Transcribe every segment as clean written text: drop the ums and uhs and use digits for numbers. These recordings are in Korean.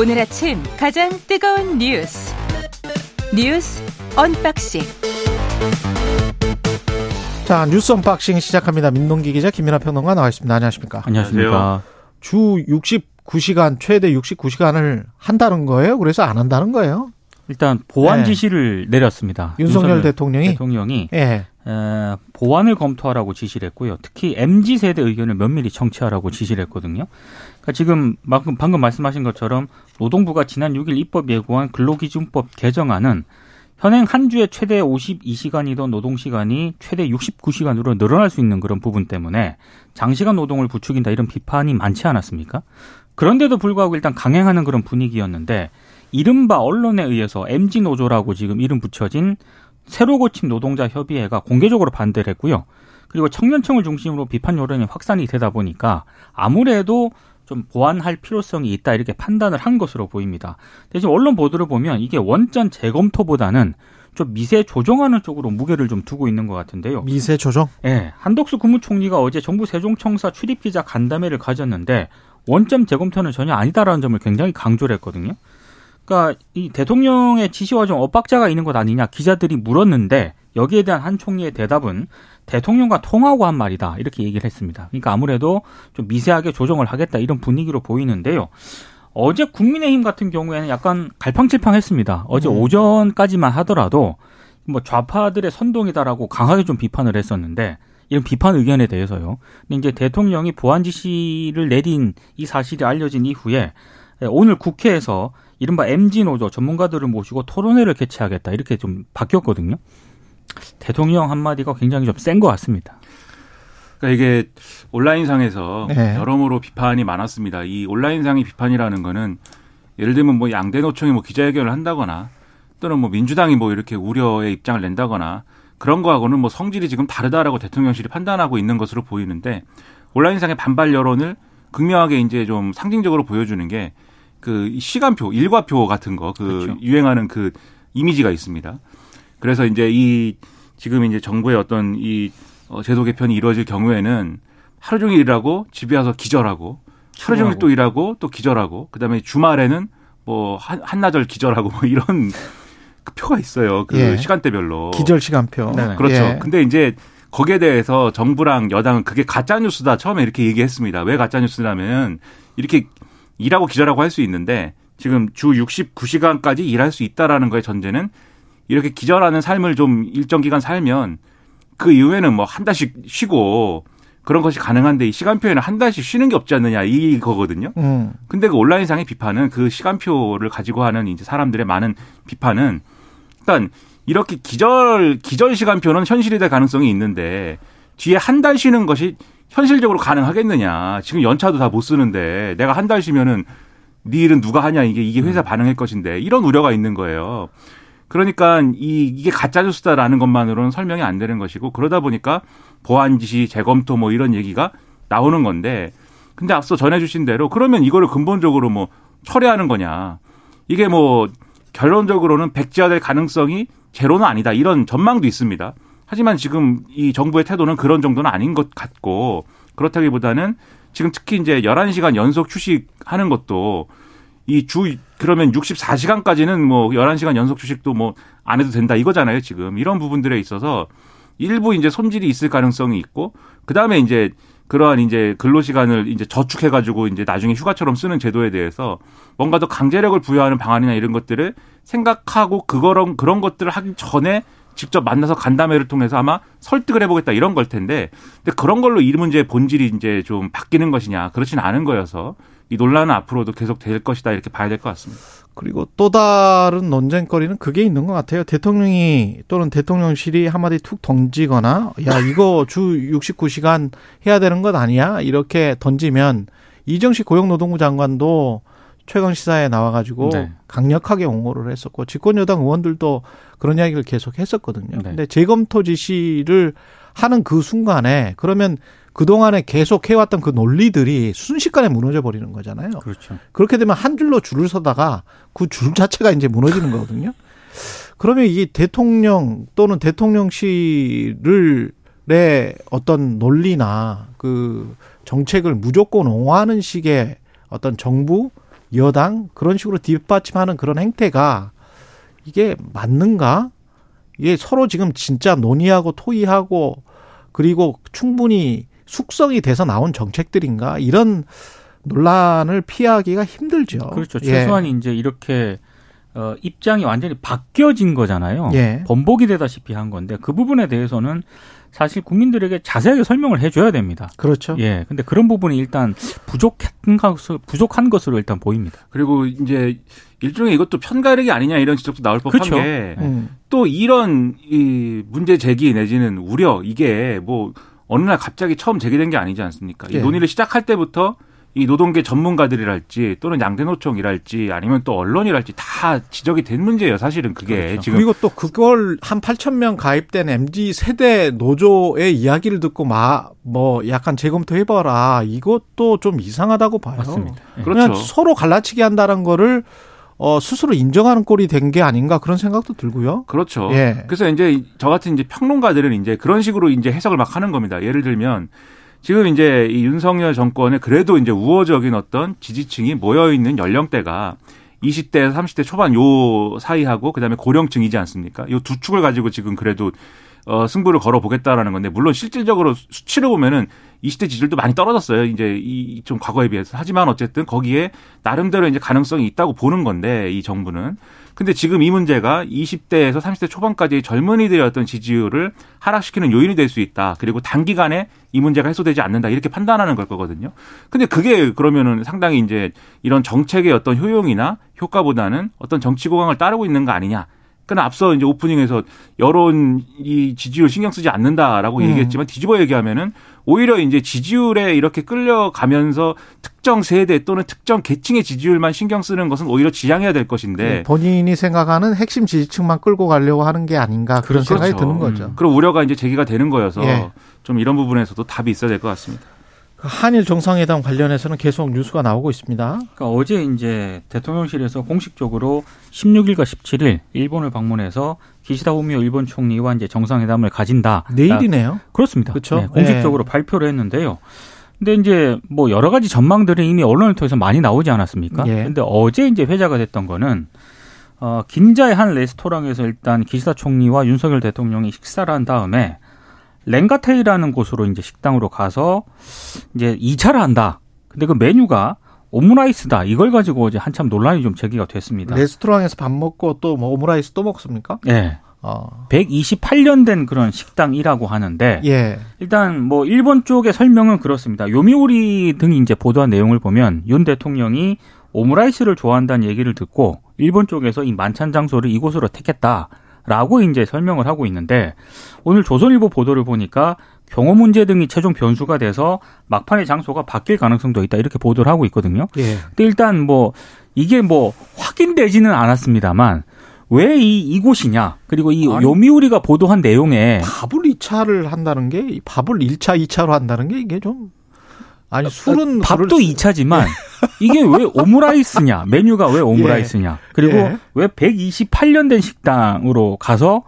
오늘 아침 가장 뜨거운 뉴스 언박싱. 자, 뉴스 언박싱 시작합니다. 민동기 기자, 김민하 평론가 나와 있습니다. 안녕하십니까? 안녕하십니까? 주 69시간, 최대 69시간을 한다는 거예요? 그래서 안 한다는 거예요? 일단 보완 지시를 내렸습니다. 윤석열 대통령이 보완을 검토하라고 지시를 했고요. 특히 MZ세대 의견을 면밀히 청취하라고 지시를 했거든요. 그러니까 지금 방금 말씀하신 것처럼 노동부가 지난 6일 입법 예고한 근로기준법 개정안은 현행 한 주에 최대 52시간이던 노동시간이 최대 69시간으로 늘어날 수 있는 그런 부분 때문에 장시간 노동을 부추긴다, 이런 비판이 많지 않았습니까? 그런데도 불구하고 일단 강행하는 그런 분위기였는데, 이른바 언론에 의해서 MZ노조라고 지금 이름 붙여진 새로 고침 노동자 협의회가 공개적으로 반대를 했고요. 그리고 청년층을 중심으로 비판 여론이 확산이 되다 보니까 아무래도 좀 보완할 필요성이 있다, 이렇게 판단을 한 것으로 보입니다. 대신 언론 보도를 보면 이게 원전 재검토보다는 좀 미세 조정하는 쪽으로 무게를 좀 두고 있는 것 같은데요. 미세 조정? 네. 한덕수 국무총리가 어제 정부 세종청사 출입기자 간담회를 가졌는데, 원점 재검토는 전혀 아니다라는 점을 굉장히 강조를 했거든요. 그러니까 이 대통령의 지시와 좀 엇박자가 있는 것 아니냐, 기자들이 물었는데 여기에 대한 한 총리의 대답은 대통령과 통하고 한 말이다, 이렇게 얘기를 했습니다. 그러니까 아무래도 좀 미세하게 조정을 하겠다, 이런 분위기로 보이는데요. 어제 국민의힘 같은 경우에는 약간 갈팡질팡했습니다. 어제 오전까지만 하더라도 뭐 좌파들의 선동이다라고 강하게 좀 비판을 했었는데, 이런 비판 의견에 대해서요. 근데 이제 대통령이 보안 지시를 내린 이 사실이 알려진 이후에 오늘 국회에서 이른바 MZ노조 전문가들을 모시고 토론회를 개최하겠다, 이렇게 좀 바뀌었거든요. 대통령 한마디가 굉장히 좀 센 것 같습니다. 그러니까 이게 온라인상에서 여러모로 비판이 많았습니다. 이 온라인상의 비판이라는 거는 예를 들면 뭐 양대노총이 뭐 기자회견을 한다거나, 또는 뭐 민주당이 뭐 이렇게 우려의 입장을 낸다거나, 그런 거하고는 뭐 성질이 지금 다르다라고 대통령실이 판단하고 있는 것으로 보이는데, 온라인상의 반발 여론을 극명하게 이제 좀 상징적으로 보여주는 게 그 시간표, 일과표 같은 거, 그렇죠. 유행하는 그 이미지가 있습니다. 그래서 이제 이 지금 이제 정부의 어떤 이 제도 개편이 이루어질 경우에는 하루 종일 일하고 집에 와서 기절하고, 하루 종일 또 일하고 또 기절하고, 그다음에 주말에는 뭐 한나절 기절하고, 뭐 이런 그 표가 있어요. 그 시간대별로. 기절 시간표. 네. 그렇죠. 근데 이제 거기에 대해서 정부랑 여당은 그게 가짜 뉴스다, 처음에 이렇게 얘기했습니다. 왜 가짜 뉴스냐면 이렇게 일하고 기절하고 할 수 있는데, 지금 주 69시간까지 일할 수 있다라는 거의 전제는 이렇게 기절하는 삶을 좀 일정 기간 살면 그 이후에는 뭐 한 달씩 쉬고 그런 것이 가능한데, 이 시간표에는 한 달씩 쉬는 게 없지 않느냐, 이거거든요. 근데 그 온라인상의 비판은, 그 시간표를 가지고 하는 이제 사람들의 많은 비판은, 일단 이렇게 기절 시간표는 현실이 될 가능성이 있는데, 뒤에 한 달 쉬는 것이 현실적으로 가능하겠느냐. 지금 연차도 다 못 쓰는데 내가 한 달 쉬면은 네 일은 누가 하냐, 이게 회사 반응일 것인데, 이런 우려가 있는 거예요. 그러니까 이게 가짜 뉴스다라는 것만으로는 설명이 안 되는 것이고, 그러다 보니까 보완 지시, 재검토 뭐 이런 얘기가 나오는 건데, 근데 앞서 전해 주신 대로 그러면 이거를 근본적으로 뭐 철회하는 거냐. 이게 뭐 결론적으로는 백지화될 가능성이 제로는 아니다, 이런 전망도 있습니다. 하지만 지금 이 정부의 태도는 그런 정도는 아닌 것 같고, 그렇다기보다는 지금 특히 이제 11시간 연속 휴식하는 것도 이 그러면 64시간까지는 뭐 11시간 연속 휴식도 뭐 안 해도 된다, 이거잖아요, 지금. 이런 부분들에 있어서 일부 이제 손질이 있을 가능성이 있고, 그 다음에 이제 그러한 이제 근로시간을 이제 저축해가지고 이제 나중에 휴가처럼 쓰는 제도에 대해서 뭔가 더 강제력을 부여하는 방안이나 이런 것들을 생각하고, 그런 것들을 하기 전에 직접 만나서 간담회를 통해서 아마 설득을 해보겠다, 이런 걸 텐데, 근데 그런 걸로 이 문제의 본질이 이제 좀 바뀌는 것이냐, 그렇진 않은 거여서 이 논란은 앞으로도 계속 될 것이다, 이렇게 봐야 될 것 같습니다. 그리고 또 다른 논쟁거리는 그게 있는 것 같아요. 대통령이 또는 대통령실이 한마디 툭 던지거나, 야, 이거 주 69시간 해야 되는 것 아니야, 이렇게 던지면 이정식 고용노동부 장관도 최근 시사에 나와가지고 강력하게 옹호를 했었고, 집권여당 의원들도 그런 이야기를 계속 했었거든요. 근데 재검토 지시를 하는 그 순간에, 그러면 그동안에 계속 해왔던 그 논리들이 순식간에 무너져 버리는 거잖아요. 그렇죠. 그렇게 되면 한 줄로 줄을 서다가 그 줄 자체가 이제 무너지는 거거든요. 그러면 이 대통령 또는 대통령실의 어떤 논리나 그 정책을 무조건 옹호하는 식의 어떤 정부 여당 그런 식으로 뒷받침하는 그런 행태가 이게 맞는가? 이게 서로 지금 진짜 논의하고 토의하고 그리고 충분히 숙성이 돼서 나온 정책들인가? 이런 논란을 피하기가 힘들죠. 그렇죠. 최소한 예. 이제 이렇게 입장이 완전히 바뀌어진 거잖아요. 예. 번복이 되다시피 한 건데 그 부분에 대해서는 사실 국민들에게 자세하게 설명을 해줘야 됩니다. 그렇죠. 예. 근데 그런 부분이 일단 부족한 것으로 일단 보입니다. 그리고 이제 일종의 이것도 편가르기 아니냐 이런 지적도 나올 법한 그렇죠. 게 또 이런 이 문제 제기 내지는 우려 이게 뭐 어느 날 갑자기 처음 제기된 게 아니지 않습니까? 예. 이 논의를 시작할 때부터 이 노동계 전문가들이랄지 또는 양대노총이랄지 아니면 또 언론이랄지 다 지적이 된 문제예요. 사실은 그게 그렇죠. 지금. 그리고 또 그걸 한 8,000명 가입된 MZ 세대 노조의 이야기를 듣고 뭐 약간 재검토해봐라. 이것도 좀 이상하다고 봐요. 맞습니다. 네. 그렇죠. 서로 갈라치기 한다는 거를 스스로 인정하는 꼴이 된 게 아닌가 그런 생각도 들고요. 그렇죠. 예. 그래서 이제 저 같은 이제 평론가들은 이제 그런 식으로 이제 해석을 막 하는 겁니다. 예를 들면. 지금 이제 이 윤석열 정권에 그래도 이제 우호적인 어떤 지지층이 모여있는 연령대가 20대, 30대 초반 요 사이하고 그다음에 고령층이지 않습니까? 요 두 축을 가지고 지금 그래도 승부를 걸어보겠다라는 건데 물론 실질적으로 수치를 보면은 20대 지지율도 많이 떨어졌어요. 이제 이 좀 과거에 비해서. 하지만 어쨌든 거기에 나름대로 이제 가능성이 있다고 보는 건데 이 정부는. 근데 지금 이 문제가 20대에서 30대 초반까지 젊은이들의 어떤 지지율을 하락시키는 요인이 될 수 있다. 그리고 단기간에 이 문제가 해소되지 않는다. 이렇게 판단하는 걸 거거든요. 근데 그게 그러면은 상당히 이제 이런 정책의 어떤 효용이나 효과보다는 어떤 정치 공학을 따르고 있는 거 아니냐. 그러나 앞서 이제 오프닝에서 여론 이 지지율 신경 쓰지 않는다라고 얘기했지만 뒤집어 얘기하면은 오히려 이제 지지율에 이렇게 끌려가면서 특정 세대 또는 특정 계층의 지지율만 신경 쓰는 것은 오히려 지양해야 될 것인데 본인이 생각하는 핵심 지지층만 끌고 가려고 하는 게 아닌가 그런 그렇죠. 생각이 드는 거죠. 그런 우려가 이제 제기가 되는 거여서 예. 좀 이런 부분에서도 답이 있어야 될 것 같습니다. 한일 정상회담 관련해서는 계속 뉴스가 나오고 있습니다. 그러니까 어제 이제 대통령실에서 공식적으로 16일과 17일 일본을 방문해서 기시다 후미오 일본 총리와 이제 정상회담을 가진다. 내일이네요. 그렇습니다. 그렇죠. 네, 공식적으로 네. 발표를 했는데요. 근데 이제 뭐 여러 가지 전망들이 이미 언론을 통해서 많이 나오지 않았습니까? 예. 근데 어제 이제 회자가 됐던 거는 긴자의 한 레스토랑에서 일단 기시다 총리와 윤석열 대통령이 식사를 한 다음에 렌가테이라는 곳으로 이제 식당으로 가서 이제 2차를 한다. 근데 그 메뉴가 오므라이스다. 이걸 가지고 이제 한참 논란이 좀 제기가 됐습니다. 레스토랑에서 밥 먹고 또 뭐 오므라이스 또 먹습니까? 네. 128년 된 그런 식당이라고 하는데 예. 일단 뭐 일본 쪽의 설명은 그렇습니다. 요미우리 등이 이제 보도한 내용을 보면 윤 대통령이 오므라이스를 좋아한다는 얘기를 듣고 일본 쪽에서 이 만찬 장소를 이곳으로 택했다. 라고 이제 설명을 하고 있는데 오늘 조선일보 보도를 보니까 경호 문제 등이 최종 변수가 돼서 막판의 장소가 바뀔 가능성도 있다 이렇게 보도를 하고 있거든요. 예. 근데 일단 뭐 이게 뭐 확인되지는 않았습니다만 왜 이곳이냐 그리고 이 요미우리가 보도한 내용에 밥을 2차를 한다는 게 밥을 1차, 2차로 한다는 게 이게 좀 아니 술은 밥도 2차지만 이게 왜 오므라이스냐 메뉴가 왜 오므라이스냐 그리고 예. 왜 128년 된 식당으로 가서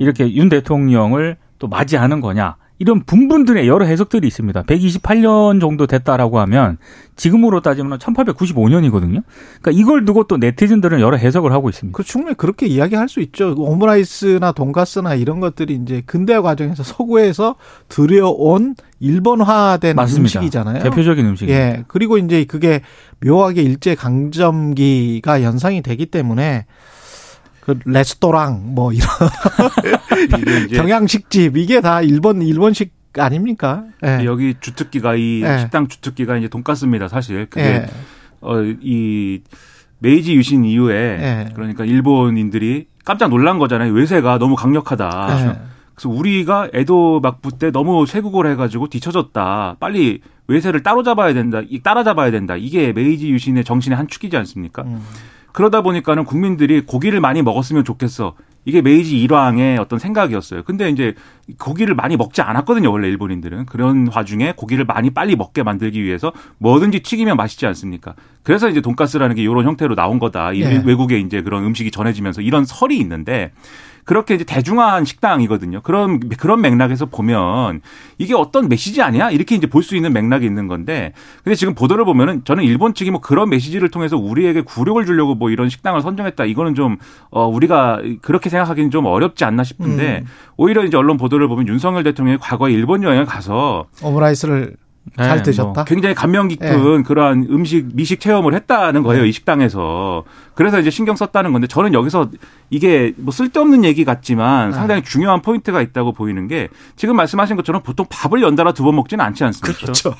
이렇게 윤 대통령을 또 맞이하는 거냐 이런 분분들의 여러 해석들이 있습니다. 128년 정도 됐다라고 하면 지금으로 따지면 1895년이거든요. 그러니까 이걸 두고 또 네티즌들은 여러 해석을 하고 있습니다. 그 충분히 그렇게 이야기할 수 있죠. 오므라이스나 돈가스나 이런 것들이 이제 근대 과정에서 서구에서 들여온 일본화된 맞습니다. 음식이잖아요. 대표적인 음식이죠. 예. 그리고 이제 그게 묘하게 일제 강점기가 연상이 되기 때문에 그 레스토랑 뭐 이런 경양식집 이게 다 일본식 아닙니까? 예. 여기 주특기가 이 예. 식당 주특기가 이제 돈가스입니다 사실. 그게 예. 이 메이지 유신 이후에 예. 그러니까 일본인들이 깜짝 놀란 거잖아요. 외세가 너무 강력하다. 그렇죠. 예. 그래서 우리가 에도 막부 때 너무 쇄국을 해가지고 뒤처졌다. 빨리 외세를 따라잡아야 된다. 이게 메이지 유신의 정신의 한 축이지 않습니까? 그러다 보니까는 국민들이 고기를 많이 먹었으면 좋겠어. 이게 메이지 일왕의 어떤 생각이었어요. 근데 이제 고기를 많이 먹지 않았거든요. 원래 일본인들은. 그런 와중에 고기를 많이 빨리 먹게 만들기 위해서 뭐든지 튀기면 맛있지 않습니까? 그래서 이제 돈가스라는 게 이런 형태로 나온 거다. 이 예. 외국에 이제 그런 음식이 전해지면서 이런 설이 있는데 그렇게 이제 대중화한 식당이거든요. 그런 맥락에서 보면 이게 어떤 메시지 아니야? 이렇게 이제 볼 수 있는 맥락이 있는 건데, 근데 지금 보도를 보면은 저는 일본 측이 뭐 그런 메시지를 통해서 우리에게 굴욕을 주려고 뭐 이런 식당을 선정했다, 이거는 좀 우리가 그렇게 생각하기는 좀 어렵지 않나 싶은데 오히려 이제 언론 보도를 보면 윤석열 대통령이 과거에 일본 여행을 가서 오므라이스를 잘 드셨다. 뭐 굉장히 감명 깊은 그러한 미식 체험을 했다는 거예요. 이 식당에서. 그래서 이제 신경 썼다는 건데, 저는 여기서 이게 뭐 쓸데없는 얘기 같지만 상당히 중요한 포인트가 있다고 보이는 게, 지금 말씀하신 것처럼 보통 밥을 연달아 두 번 먹지는 않지 않습니까? 그렇죠.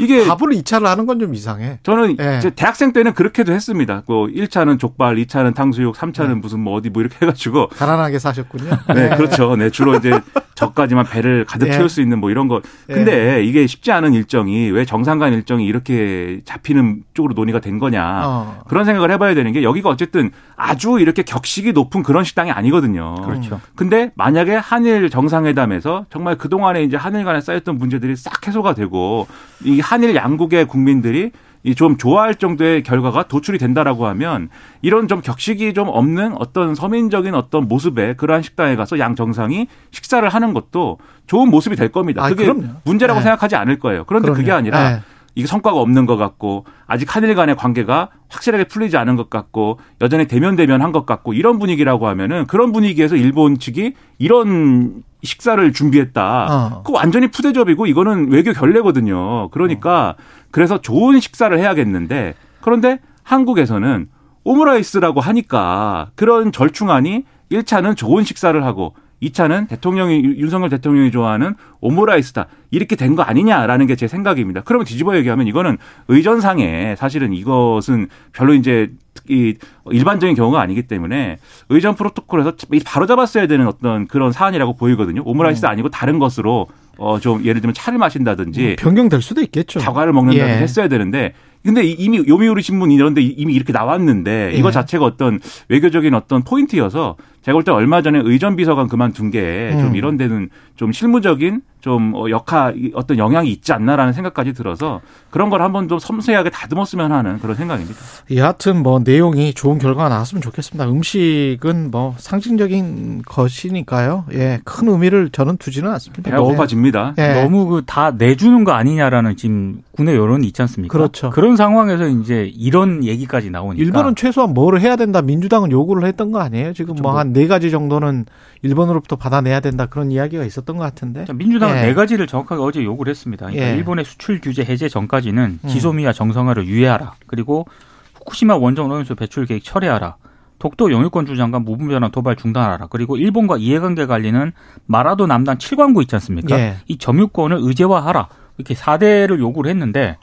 이게 밥으로 2차를 하는 건 좀 이상해. 저는 이제 대학생 때는 그렇게도 했습니다. 뭐 1차는 족발, 2차는 탕수육, 3차는 무슨 뭐 어디 뭐 이렇게 해가지고. 가난하게 사셨군요. 네, 그렇죠. 네, 주로 이제 저까지만 배를 가득 채울 수 있는 뭐 이런 거. 근데 이게 쉽지 않은 일정이 왜 정상 간 일정이 이렇게 잡히는 쪽으로 논의가 된 거냐. 그런 생각을 해봐야 되는 게, 여기가 어쨌든 아주 이렇게 격식이 높은 그런 식당이 아니거든요. 그렇죠. 근데 만약에 한일 정상회담에서 정말 그동안에 이제 한일 간에 쌓였던 문제들이 싹 해소가 되고 이 한일 양국의 국민들이 좀 좋아할 정도의 결과가 도출이 된다라고 하면, 이런 좀 격식이 좀 없는 어떤 서민적인 어떤 모습에 그러한 식당에 가서 양 정상이 식사를 하는 것도 좋은 모습이 될 겁니다. 그게 그럼요. 문제라고 생각하지 않을 거예요. 그런데 그럼요. 그게 아니라 이게 성과가 없는 것 같고, 아직 한일 간의 관계가 확실하게 풀리지 않은 것 같고, 여전히 대면한 것 같고, 이런 분위기라고 하면은, 그런 분위기에서 일본 측이 이런 식사를 준비했다. 그거 완전히 푸대접이고 이거는 외교 결례거든요. 그러니까 그래서 좋은 식사를 해야겠는데, 그런데 한국에서는 오므라이스라고 하니까 그런 절충안이 1차는 좋은 식사를 하고 2차는 윤석열 대통령이 좋아하는 오므라이스다, 이렇게 된 거 아니냐라는 게 제 생각입니다. 그러면 뒤집어 얘기하면 이거는 의전상에 사실은 이것은 별로 이제 일반적인 경우가 아니기 때문에 의전 프로토콜에서 바로 잡았어야 되는 어떤 그런 사안이라고 보이거든요. 오므라이스 아니고 다른 것으로 좀 예를 들면 차를 마신다든지 변경될 수도 있겠죠. 사과를 먹는다든지 했어야 되는데, 근데 이미 요미우리 신문 이런데 이미 이렇게 나왔는데 이거 자체가 어떤 외교적인 어떤 포인트여서, 제가 볼 때 얼마 전에 의전 비서관 그만둔 게 좀 이런 데는 좀 실무적인 좀 어떤 영향이 있지 않나라는 생각까지 들어서, 그런 걸 한번 좀 섬세하게 다듬었으면 하는 그런 생각입니다. 여하튼 뭐 내용이 좋은 결과가 나왔으면 좋겠습니다. 음식은 뭐 상징적인 것이니까요. 예, 큰 의미를 저는 두지는 않습니다. 배가 고파집니다. 너무 다 내주는 거 아니냐라는 지금 국내 여론이 있지 않습니까? 그렇죠. 그런 상황에서 이제 이런 얘기까지 나오니까. 일본은 최소한 뭐를 해야 된다, 민주당은 요구를 했던 거 아니에요? 지금 그렇죠. 뭐 한 4가지 정도는 일본으로부터 받아내야 된다, 그런 이야기가 있었던 것 같은데. 민주당은 4가지를 정확하게 어제 요구를 했습니다. 그러니까 일본의 수출 규제 해제 전까지는 지소미아 정상화를 유예하라. 그리고 후쿠시마 원전 오염수 배출 계획 철회하라. 독도 영유권주 장관 무분별한 도발 중단하라. 그리고 일본과 이해관계 관리는 마라도 남단 7광구 있지 않습니까? 이 점유권을 의제화하라. 이렇게 4대를 요구를 했는데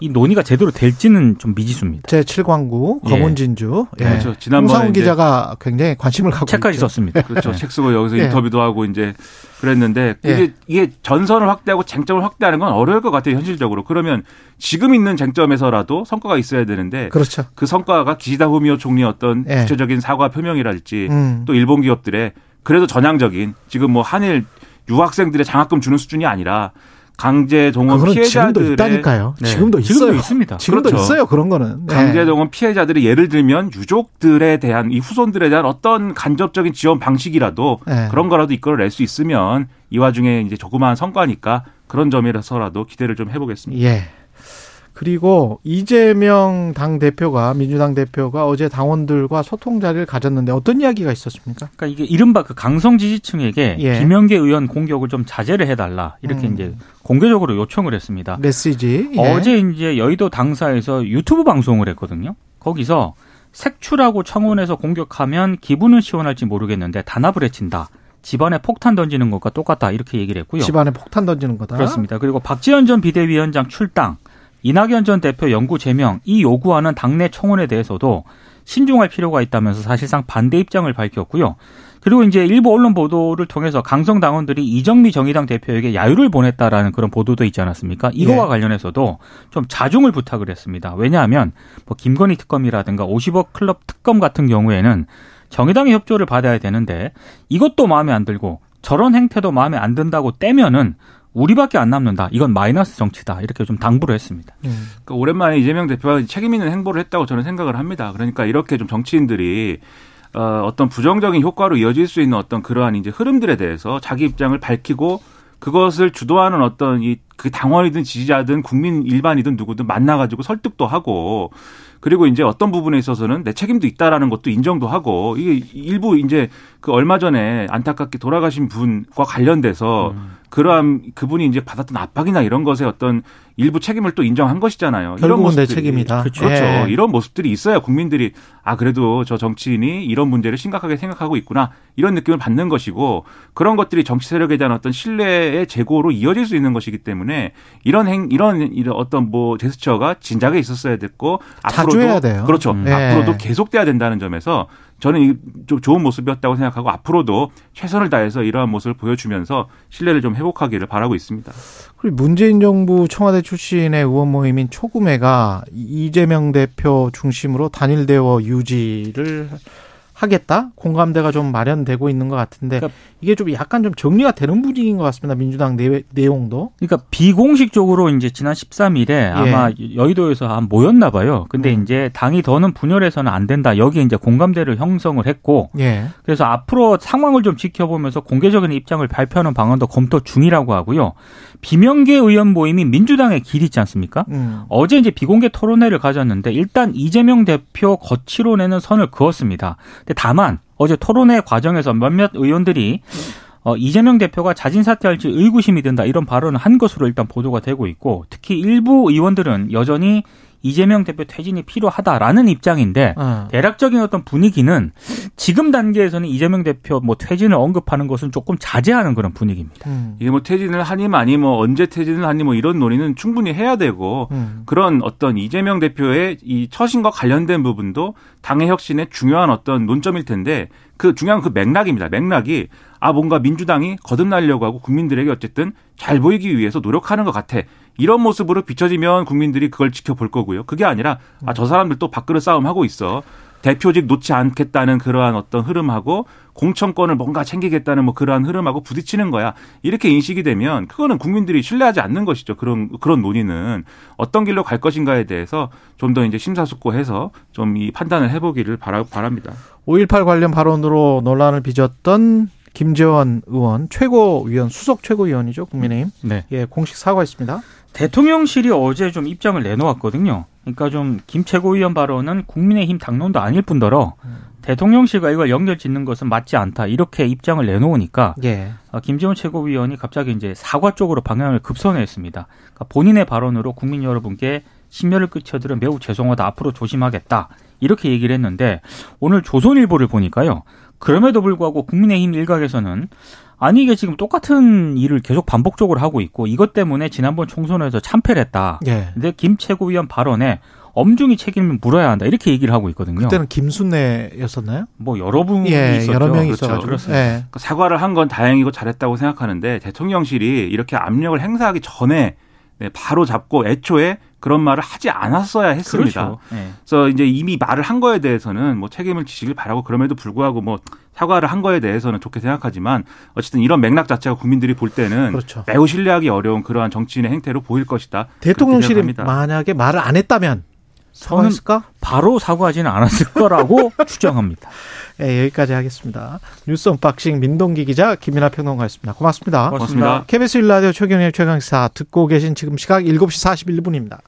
이 논의가 제대로 될지는 좀 미지수입니다. 제7광구, 검은진주. 그렇죠. 지난번에 홍성훈 기자가 굉장히 관심을 갖고 책까지 있죠. 썼습니다. 그렇죠. 책 쓰고 여기서 인터뷰도 하고 이제 그랬는데, 이게 전선을 확대하고 쟁점을 확대하는 건 어려울 것 같아요, 현실적으로. 그러면 지금 있는 쟁점에서라도 성과가 있어야 되는데, 그렇죠. 그 성과가 기시다 후미오 총리의 어떤 구체적인 사과 표명이랄지, 또 일본 기업들의 그래도 전향적인, 지금 뭐 한일 유학생들의 장학금 주는 수준이 아니라 강제동원 피해자들의 지금도 있다니까요. 지금도 있습니다. 지금도 그렇죠. 있어요. 그런 거는. 강제동원 피해자들이 예를 들면 유족들에 대한 이 후손들에 대한 어떤 간접적인 지원 방식이라도 그런 거라도 이끌어낼 수 있으면, 이 와중에 이제 조그마한 성과니까 그런 점에서라도 기대를 좀 해보겠습니다. 예. 그리고 이재명 민주당 대표가 어제 당원들과 소통 자리를 가졌는데 어떤 이야기가 있었습니까? 그러니까 이게 이른바 그 강성 지지층에게 비명계 의원 공격을 좀 자제를 해달라, 이렇게 이제 공개적으로 요청을 했습니다. 메시지. 어제 이제 여의도 당사에서 유튜브 방송을 했거든요. 거기서 색출하고 청원해서 공격하면 기분은 시원할지 모르겠는데 단합을 해친다. 집안에 폭탄 던지는 것과 똑같다, 이렇게 얘기를 했고요. 집안에 폭탄 던지는 거다. 그렇습니다. 그리고 박지현 전 비대위원장 출당, 이낙연 전 대표 영구 제명, 이 요구하는 당내 청원에 대해서도 신중할 필요가 있다면서 사실상 반대 입장을 밝혔고요. 그리고 이제 일부 언론 보도를 통해서 강성 당원들이 이정미 정의당 대표에게 야유를 보냈다라는 그런 보도도 있지 않았습니까? 이거와 관련해서도 좀 자중을 부탁을 했습니다. 왜냐하면 뭐 김건희 특검이라든가 50억 클럽 특검 같은 경우에는 정의당의 협조를 받아야 되는데, 이것도 마음에 안 들고 저런 행태도 마음에 안 든다고 떼면은 우리밖에 안 남는다, 이건 마이너스 정치다, 이렇게 좀 당부를 했습니다. 그러니까 오랜만에 이재명 대표가 책임 있는 행보를 했다고 저는 생각을 합니다. 그러니까 이렇게 좀 정치인들이 어떤 부정적인 효과로 이어질 수 있는 어떤 그러한 이제 흐름들에 대해서 자기 입장을 밝히고 그것을 주도하는 어떤 이 그 당원이든 지지자든 국민 일반이든 누구든 만나가지고 설득도 하고 그리고 이제 어떤 부분에 있어서는 내 책임도 있다라는 것도 인정도 하고 이게 일부 이제 그 얼마 전에 안타깝게 돌아가신 분과 관련돼서 그러한 그분이 이제 받았던 압박이나 이런 것에 어떤 일부 책임을 또 인정한 것이잖아요. 결국은 내 책임이다. 그렇죠. 예. 이런 모습들이 있어야 국민들이 아 그래도 저 정치인이 이런 문제를 심각하게 생각하고 있구나 이런 느낌을 받는 것이고 그런 것들이 정치 세력에 대한 어떤 신뢰의 재고로 이어질 수 있는 것이기 때문에 이런 어떤 뭐 제스처가 진작에 있었어야 됐고 자주 해야 돼요. 그렇죠. 예. 앞으로도 계속돼야 된다는 점에서 저는 좀 좋은 모습이었다고 생각하고 앞으로도 최선을 다해서 이러한 모습을 보여주면서 신뢰를 좀 회복하기를 바라고 있습니다. 그리고 문재인 정부 청와대 출신의 의원 모임인 초구매가 이재명 대표 중심으로 단일 대화 유지를 하겠다? 공감대가 좀 마련되고 있는 것 같은데 그러니까 이게 좀 약간 좀 정리가 되는 분위기인 것 같습니다. 민주당 내용도. 그러니까 비공식적으로 이제 지난 13일에 예. 아마 여의도에서 모였나 봐요. 근데 이제 당이 더는 분열해서는 안 된다. 여기에 이제 공감대를 형성을 했고 예. 그래서 앞으로 상황을 좀 지켜보면서 공개적인 입장을 발표하는 방안도 검토 중이라고 하고요. 비명계 의원 모임이 민주당의 길 있지 않습니까? 어제 이제 비공개 토론회를 가졌는데 일단 이재명 대표 거치로 내는 선을 그었습니다. 다만 어제 토론회 과정에서 몇몇 의원들이 이재명 대표가 자진 사퇴할지 의구심이 든다 이런 발언을 한 것으로 일단 보도가 되고 있고 특히 일부 의원들은 여전히 이재명 대표 퇴진이 필요하다라는 입장인데 대략적인 어떤 분위기는 지금 단계에서는 이재명 대표 뭐 퇴진을 언급하는 것은 조금 자제하는 그런 분위기입니다. 이게 뭐 퇴진을 하니 마니 뭐 언제 퇴진을 하니 뭐 이런 논의는 충분히 해야 되고 그런 어떤 이재명 대표의 이 처신과 관련된 부분도 당의 혁신의 중요한 어떤 논점일 텐데 그 중요한 그 맥락입니다. 맥락이 아 뭔가 민주당이 거듭나려고 하고 국민들에게 어쨌든 잘 보이기 위해서 노력하는 것 같아. 이런 모습으로 비춰지면 국민들이 그걸 지켜볼 거고요. 그게 아니라 아, 저 사람들 또 밥그릇 싸움하고 있어. 대표직 놓지 않겠다는 그러한 어떤 흐름하고 공천권을 뭔가 챙기겠다는 뭐 그러한 흐름하고 부딪히는 거야. 이렇게 인식이 되면 그거는 국민들이 신뢰하지 않는 것이죠. 그런 논의는 어떤 길로 갈 것인가에 대해서 좀 더 이제 심사숙고해서 좀 이 판단을 해보기를 바랍니다. 5.18 관련 발언으로 논란을 빚었던 김재원 의원, 최고위원, 수석 최고위원이죠, 국민의힘. 네. 예, 공식 사과했습니다. 대통령실이 어제 좀 입장을 내놓았거든요. 그러니까 좀 김 최고위원 발언은 국민의힘 당론도 아닐 뿐더러 대통령실과 이걸 연결 짓는 것은 맞지 않다. 이렇게 입장을 내놓으니까 예. 김재원 최고위원이 갑자기 이제 사과 쪽으로 방향을 급선회했습니다. 그러니까 본인의 발언으로 국민 여러분께 심려를 끼쳐드려 매우 죄송하다. 앞으로 조심하겠다. 이렇게 얘기를 했는데 오늘 조선일보를 보니까요. 그럼에도 불구하고 국민의힘 일각에서는 아니 이게 지금 똑같은 일을 계속 반복적으로 하고 있고 이것 때문에 지난번 총선에서 참패를 했다. 예. 근데 김 최고위원 발언에 엄중히 책임을 물어야 한다. 이렇게 얘기를 하고 있거든요. 그때는 김순례였었나요? 뭐 여러 분이 예, 있었죠. 여러 명이 있었죠. 그렇죠. 예. 사과를 한 건 다행이고 잘했다고 생각하는데 대통령실이 이렇게 압력을 행사하기 전에 바로 잡고 애초에 그런 말을 하지 않았어야 했습니다. 그렇죠. 네. 그래서 이제 이미 말을 한 거에 대해서는 뭐 책임을 지시길 바라고 그럼에도 불구하고 뭐 사과를 한 거에 대해서는 좋게 생각하지만 어쨌든 이런 맥락 자체가 국민들이 볼 때는 그렇죠. 매우 신뢰하기 어려운 그러한 정치인의 행태로 보일 것이다. 대통령실이 만약에 말을 안 했다면 사과했을까? 바로 사과하지는 않았을 거라고 추정합니다. 네, 여기까지 하겠습니다. 뉴스 언박싱 민동기 기자 김민하 평론가였습니다. 고맙습니다. KBS 1라디오 최경영 최강시사 듣고 계신 지금 시각 7시 41분입니다.